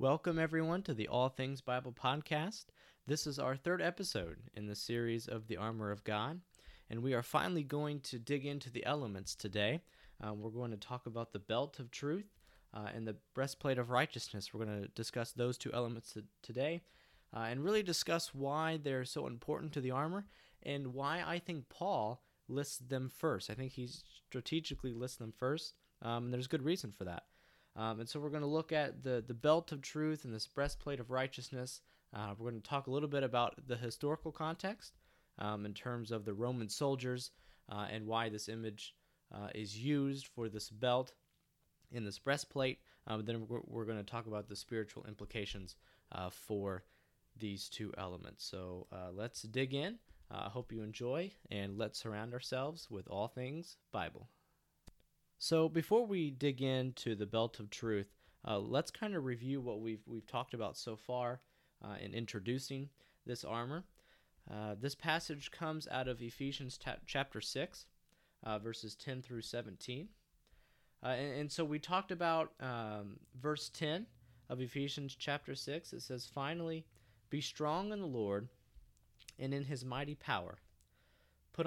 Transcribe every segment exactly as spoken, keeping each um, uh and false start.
Welcome, everyone, to the All Things Bible podcast. This is our third episode in the series of the Armor of God, and we are finally going to dig into the elements today. Uh, we're going to talk about the belt of truth uh, and the breastplate of righteousness. We're going to discuss those two elements t- today uh, and really discuss why they're so important to the armor and why I think Paul lists them first. I think he strategically lists them first, um, and there's good reason for that. Um, and so we're going to look at the, the belt of truth and this breastplate of righteousness. Uh, we're going to talk a little bit about the historical context um, in terms of the Roman soldiers uh, and why this image uh, is used for this belt and this breastplate. Um, then we're, we're going to talk about the spiritual implications uh, for these two elements. So uh, let's dig in. I uh, hope you enjoy, and let's surround ourselves with all things Bible. So before we dig into the belt of truth, uh, let's kind of review what we've we've talked about so far uh, in introducing this armor. Uh, this passage comes out of Ephesians ta- chapter six, uh, verses ten through seventeen. Uh, and, and so we talked about um, verse ten of Ephesians chapter six. It says, "Finally, be strong in the Lord and in his mighty power. Put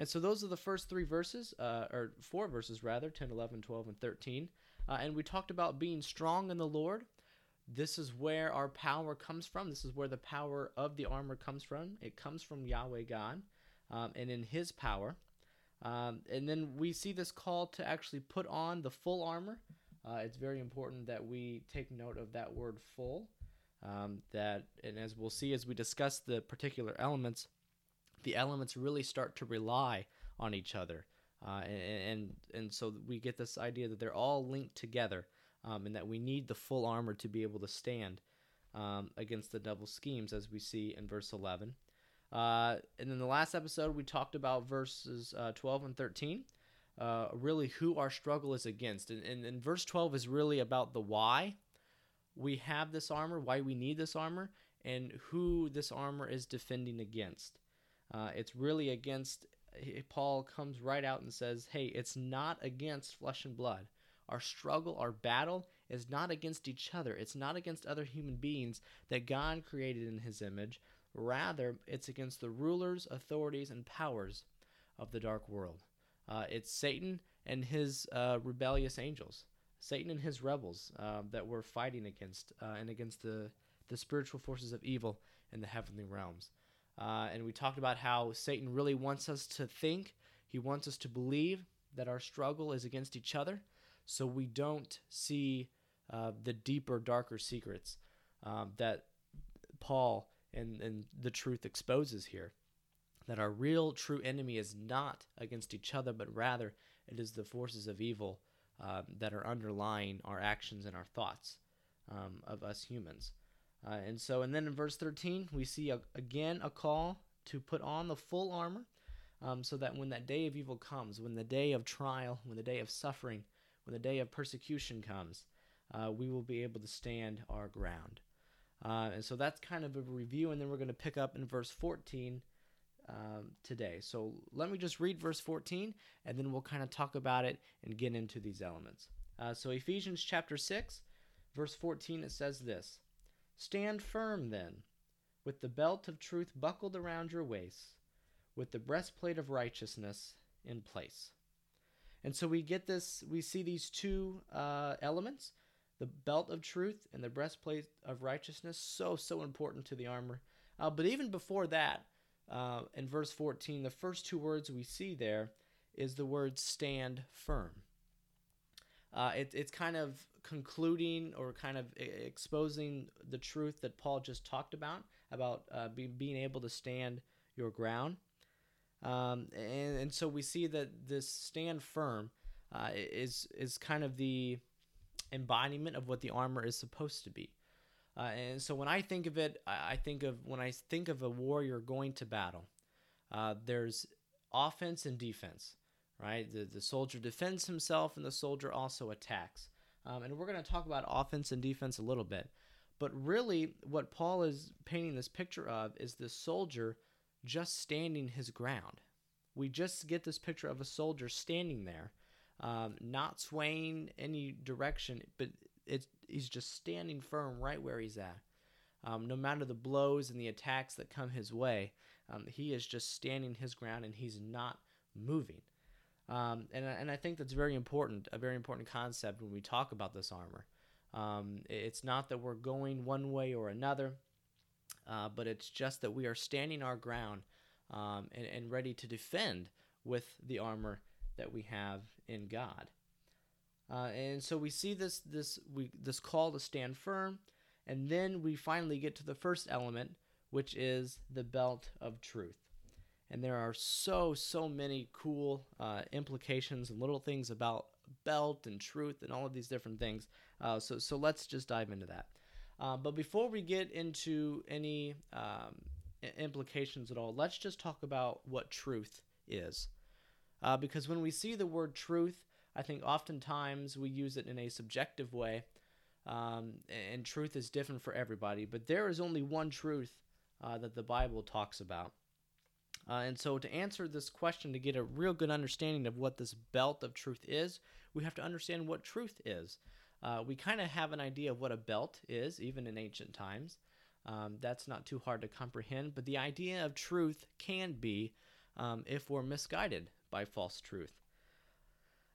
And so those are the first three verses, uh, or four verses rather, ten, eleven, twelve, and thirteen. Uh, and we talked about being strong in the Lord. This is where our power comes from. This is where the power of the armor comes from. It comes from Yahweh God um, and in his power. Um, and then we see this call to actually put on the full armor. Uh, it's very important that we take note of that word full. Um, that, and as we'll see as we discuss the particular elements, the elements really start to rely on each other, uh, and, and and so we get this idea that they're all linked together, um, and that we need the full armor to be able to stand um, against the devil's schemes, as we see in verse eleven. Uh, and then the last episode, we talked about verses uh, twelve and thirteen, uh, really who our struggle is against. And, and, and verse twelve is really about the why we have this armor, why we need this armor, and who this armor is defending against. Uh, it's really against, Paul comes right out and says, hey, it's not against flesh and blood. Our struggle, our battle is not against each other. It's not against other human beings that God created in his image. Rather, it's against the rulers, authorities, and powers of the dark world. Uh, it's Satan and his uh, rebellious angels, Satan and his rebels uh, that we're fighting against uh, and against the, the spiritual forces of evil in the heavenly realms. Uh, and we talked about how Satan really wants us to think, he wants us to believe that our struggle is against each other, so we don't see uh, the deeper, darker secrets um, that Paul and, and the truth exposes here, that our real, true enemy is not against each other, but rather it is the forces of evil uh, that are underlying our actions and our thoughts um, of us humans. Uh, and so, and then in verse thirteen, we see a, again a call to put on the full armor um, so that when that day of evil comes, when the day of trial, when the day of suffering, when the day of persecution comes, uh, we will be able to stand our ground. Uh, and so that's kind of a review, and then we're going to pick up in verse fourteen um, today. So let me just read verse fourteen, and then we'll kind of talk about it and get into these elements. Uh, so Ephesians chapter six, verse fourteen, it says this. "Stand firm, then, with the belt of truth buckled around your waist, with the breastplate of righteousness in place." And so we get this, we see these two uh, elements, the belt of truth and the breastplate of righteousness, so, so important to the armor. Uh, but even before that, uh, in verse fourteen, the first two words we see there is the word "stand firm." Uh, it, it's kind of concluding or kind of exposing the truth that Paul just talked about, about uh, be, being able to stand your ground. Um, and, and so we see that this "stand firm" uh, is, is kind of the embodiment of what the armor is supposed to be. Uh, and so when I think of it, I think of when I think of a warrior going to battle, uh, there's offense and defense, right? The, the soldier defends himself and the soldier also attacks. Um, and we're going to talk about offense and defense a little bit. But really what Paul is painting this picture of is the soldier just standing his ground. We just get this picture of a soldier standing there, um, not swaying any direction, but it's, he's just standing firm right where he's at. Um, no matter the blows and the attacks that come his way, um, he is just standing his ground and he's not moving. Um, and, and I think that's very important, a very important concept when we talk about this armor. Um, it's not that we're going one way or another, uh, but it's just that we are standing our ground um, and, and ready to defend with the armor that we have in God. Uh, and so we see this this we this call to stand firm, and then we finally get to the first element, which is the belt of truth. And there are so, so many cool uh, implications and little things about belt and truth and all of these different things. Uh, so, so let's just dive into that. Uh, but before we get into any um, implications at all, let's just talk about what truth is. Uh, because when we see the word truth, I think oftentimes we use it in a subjective way, um, and truth is different for everybody. But there is only one truth uh, that the Bible talks about. Uh, and so to answer this question, to get a real good understanding of what this belt of truth is, we have to understand what truth is. Uh, we kind of have an idea of what a belt is, even in ancient times. Um, that's not too hard to comprehend, but the idea of truth can be um, if we're misguided by false truth.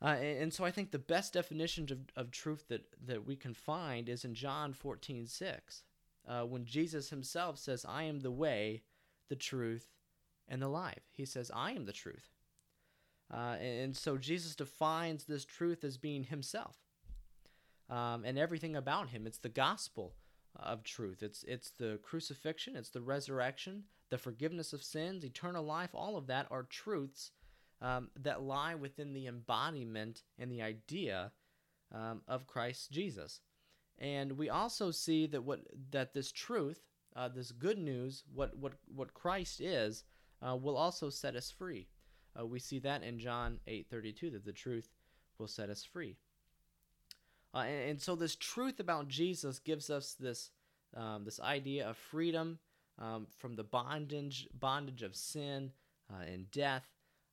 Uh, and, and so I think the best definition of, of truth that, that we can find is in John fourteen six, uh, when Jesus himself says, "I am the way, the truth, and the life." He says, "I am the truth." Uh, and, and so Jesus defines this truth as being himself um, and everything about him. It's the gospel of truth. It's it's the crucifixion. It's the resurrection, the forgiveness of sins, eternal life. All of that are truths um, that lie within the embodiment and the idea um, of Christ Jesus. And we also see that what that this truth, uh, this good news, what what what Christ is, Uh, will also set us free. Uh, we see that in John eight thirty-two, that the truth will set us free. Uh, and, and so this truth about Jesus gives us this um, this idea of freedom um, from the bondage bondage of sin uh, and death,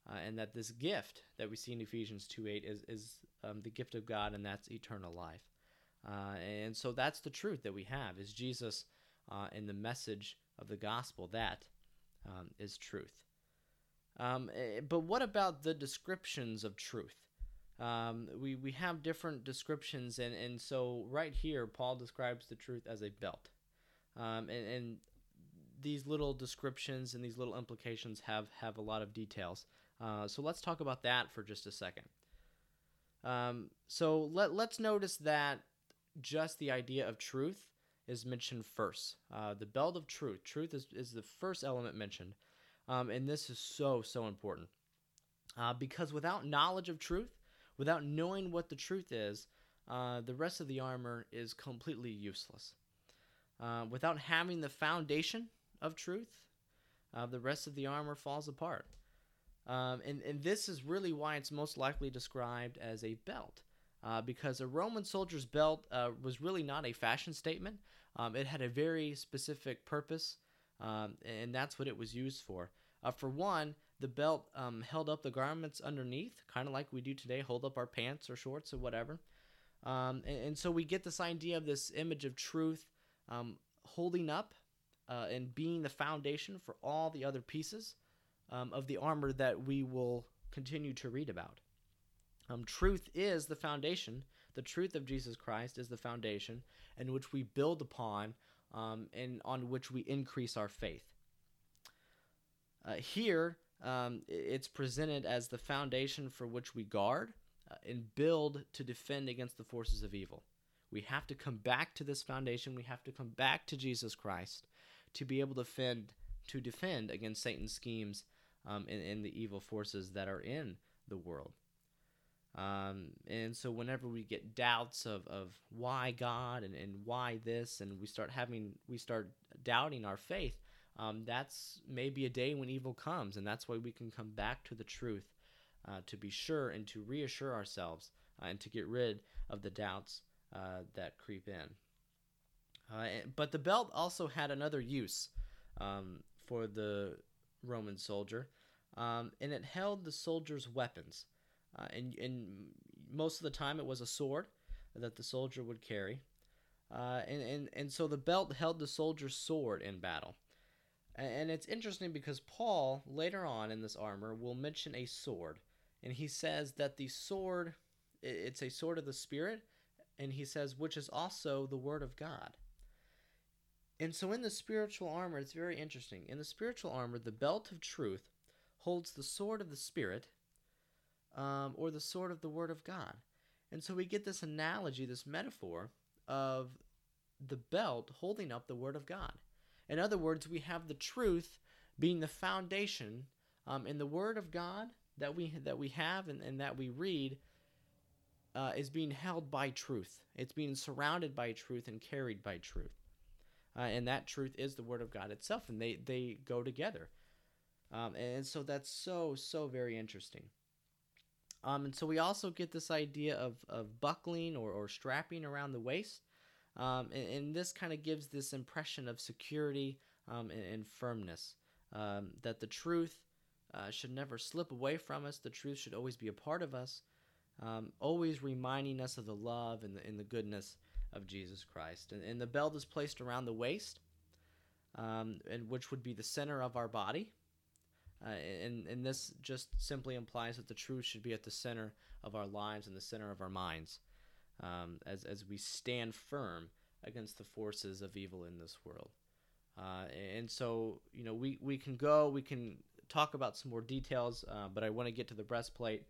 uh, and that this gift that we see in Ephesians two eight is, is um, the gift of God, and that's eternal life. Uh, and so that's the truth that we have, is Jesus uh, and the message of the gospel. That Um, is truth. Um, but what about the descriptions of truth? Um, we, we have different descriptions, and, and so right here, Paul describes the truth as a belt. Um, and, and these little descriptions and these little implications have, have a lot of details. Uh, so let's talk about that for just a second. Um, so let, let's notice that just the idea of truth is mentioned first. Uh, the belt of truth. Truth is, is the first element mentioned. Um, and this is so, so important. Uh, because without knowledge of truth, without knowing what the truth is, uh, the rest of the armor is completely useless. Uh, without having the foundation of truth, uh, the rest of the armor falls apart. Um, and, and this is really why it's most likely described as a belt. Uh, because a Roman soldier's belt uh, was really not a fashion statement. Um, it had a very specific purpose, um, and that's what it was used for. Uh, for one, the belt um, held up the garments underneath, kind of like we do today, hold up our pants or shorts or whatever. Um, and, and so we get this idea of this image of truth um, holding up uh, and being the foundation for all the other pieces um, of the armor that we will continue to read about. Um, truth is the foundation. The truth of Jesus Christ is the foundation in which we build upon um, and on which we increase our faith. Uh, here, um, it's presented as the foundation for which we guard uh, and build to defend against the forces of evil. We have to come back to this foundation. We have to come back to Jesus Christ to be able to defend, to defend against Satan's schemes um, and, and the evil forces that are in the world. Um, and so whenever we get doubts of, of why God and, and why this, and we start having, we start doubting our faith, um, that's maybe a day when evil comes. And that's why we can come back to the truth, uh, to be sure and to reassure ourselves, uh, and to get rid of the doubts uh, that creep in. Uh, and, but the belt also had another use um, for the Roman soldier, um, and it held the soldier's weapons. Uh, and, and most of the time it was a sword that the soldier would carry. Uh, and, and, and so the belt held the soldier's sword in battle. And, and it's interesting because Paul, later on in this armor, will mention a sword. And he says that the sword, it's a sword of the Spirit. And he says, which is also the Word of God. And so in the spiritual armor, it's very interesting. In the spiritual armor, the belt of truth holds the sword of the Spirit, Um, or the sword of the Word of God. And so we get this analogy, this metaphor of the belt holding up the Word of God. In other words, we have the truth being the foundation, um, and the Word of God that we that we have and, and that we read uh, is being held by truth. It's being surrounded by truth and carried by truth. Uh, and that truth is the Word of God itself, and they, they go together. Um, and so that's so, so very interesting. Um, and so we also get this idea of, of buckling or, or strapping around the waist, um, and, and this kind of gives this impression of security um, and, and firmness, um, that the truth uh, should never slip away from us. The truth should always be a part of us, um, always reminding us of the love and the, and the goodness of Jesus Christ. And, and the belt is placed around the waist, um, and which would be the center of our body. Uh, and, and this just simply implies that the truth should be at the center of our lives and the center of our minds, um, as as we stand firm against the forces of evil in this world. Uh, and so, you know, we, we can go, we can talk about some more details, uh, but I want to get to the breastplate.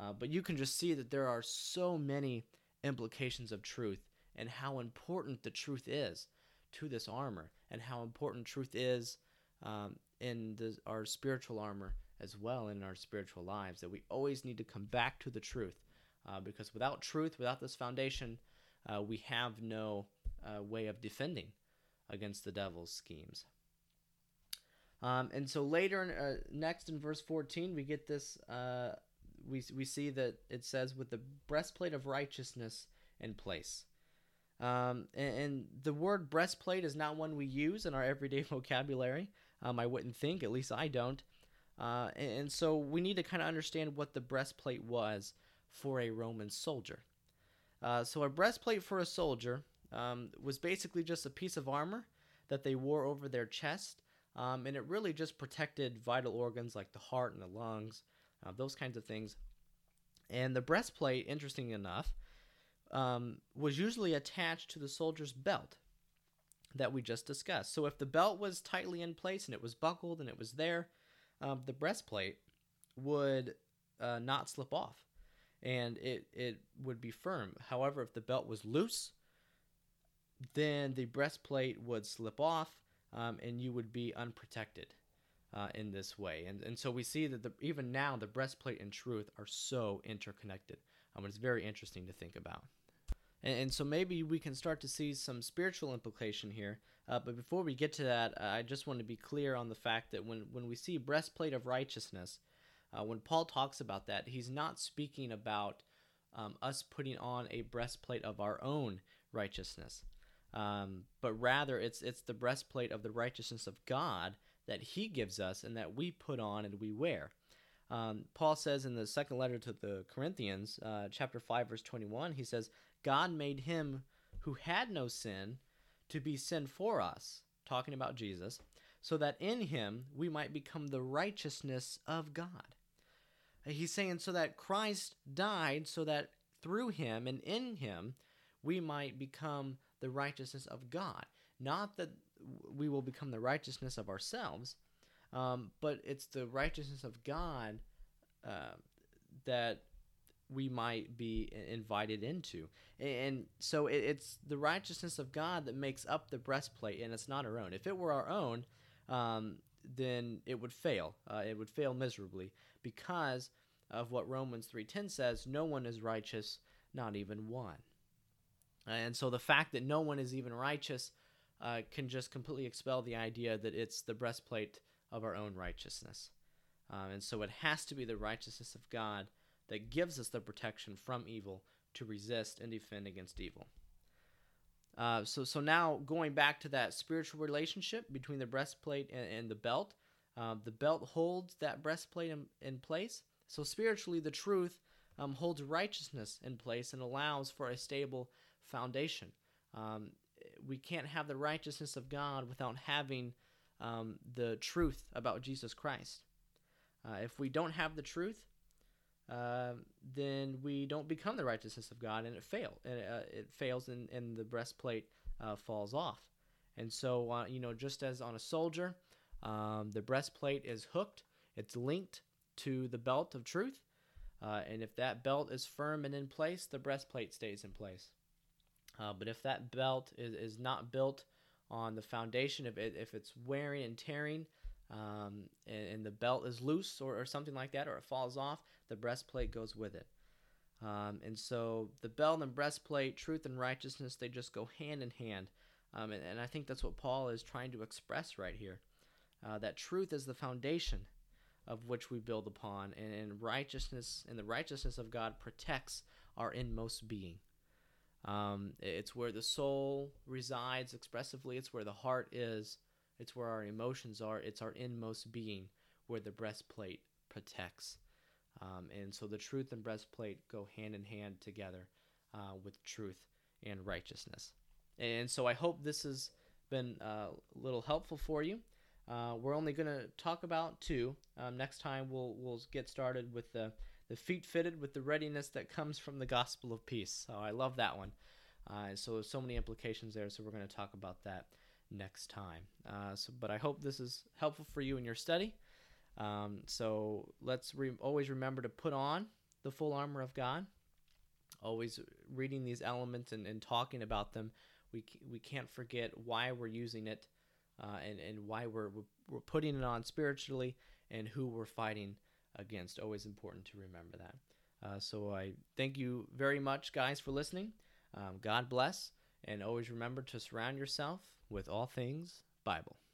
Uh, but you can just see that there are so many implications of truth and how important the truth is to this armor, and how important truth is um in the, our spiritual armor as well, in our spiritual lives, that we always need to come back to the truth, uh, because without truth, without this foundation, uh, we have no uh, way of defending against the devil's schemes. Um, and so later, in, uh, next in verse fourteen, we get this, uh, we, we see that it says, with the breastplate of righteousness in place. Um, and, and the word breastplate is not one we use in our everyday vocabulary. Um, I wouldn't think, at least I don't. Uh, and, and so we need to kind of understand what the breastplate was for a Roman soldier. Uh, so a breastplate for a soldier um, was basically just a piece of armor that they wore over their chest, um, and it really just protected vital organs like the heart and the lungs, uh, those kinds of things. And the breastplate, interesting enough, um, was usually attached to the soldier's belt that we just discussed. So if the belt was tightly in place and it was buckled and it was there, um, the breastplate would uh, not slip off, and it, it would be firm. However, if the belt was loose, then the breastplate would slip off, um, and you would be unprotected uh, in this way. And and so we see that the, even now the breastplate and truth are so interconnected. Um, it's very interesting to think about. And so maybe we can start to see some spiritual implication here. Uh, but before we get to that, I just want to be clear on the fact that when, when we see breastplate of righteousness, uh, when Paul talks about that, he's not speaking about um, us putting on a breastplate of our own righteousness. Um, but rather, it's it's the breastplate of the righteousness of God that he gives us and that we put on and we wear. Um, Paul says in the second letter to the Corinthians, uh, chapter five, verse twenty-one, he says, God made him who had no sin to be sin for us, talking about Jesus, so that in him we might become the righteousness of God. He's saying so that Christ died so that through him and in him we might become the righteousness of God. Not that we will become the righteousness of ourselves, um, but it's the righteousness of God uh, that we might be invited into. And so it's the righteousness of God that makes up the breastplate, and it's not our own. If it were our own, um, then it would fail. Uh, it would fail miserably because of what Romans three ten says, no one is righteous, not even one. And so the fact that no one is even righteous uh, can just completely expel the idea that it's the breastplate of our own righteousness. Um, and so it has to be the righteousness of God that gives us the protection from evil to resist and defend against evil. Uh, so so now going back to that spiritual relationship between the breastplate and, and the belt, uh, the belt holds that breastplate in, in place. So spiritually, the truth um, holds righteousness in place and allows for a stable foundation. Um, we can't have the righteousness of God without having um, the truth about Jesus Christ. Uh, if we don't have the truth, uh, then we don't become the righteousness of God, and it fail. And uh, it fails, and, and the breastplate uh, falls off. And so, uh, you know, just as on a soldier, um, the breastplate is hooked; it's linked to the belt of truth. Uh, and if that belt is firm and in place, the breastplate stays in place. Uh, but if that belt is, is not built on the foundation, if it, if it's wearing and tearing, um, and, and the belt is loose or, or something like that, or it falls off, the breastplate goes with it. Um, and so the belt and breastplate, truth and righteousness, they just go hand in hand. Um, and, and I think that's what Paul is trying to express right here, uh, that truth is the foundation of which we build upon, and, and righteousness and the righteousness of God protects our inmost being. Um, it's where the soul resides expressively. It's where the heart is. It's where our emotions are. It's our inmost being where the breastplate protects. Um, and so the truth and breastplate go hand in hand together uh, with truth and righteousness. And so I hope this has been uh, a little helpful for you. Uh, we're only going to talk about two. Um, next time we'll we'll get started with the The feet fitted with the readiness that comes from the gospel of peace. So I love that one. Uh, so there's so many implications there, so we're going to talk about that next time. Uh, so, but I hope this is helpful for you in your study. Um, so let's re- always remember to put on the full armor of God, always reading these elements and, and talking about them. We we can't forget why we're using it uh, and, and why we're, we're putting it on spiritually and who we're fighting against. Always important to remember that. Uh, so I thank you very much, guys, for listening. Um, God bless, and always remember to surround yourself with all things Bible.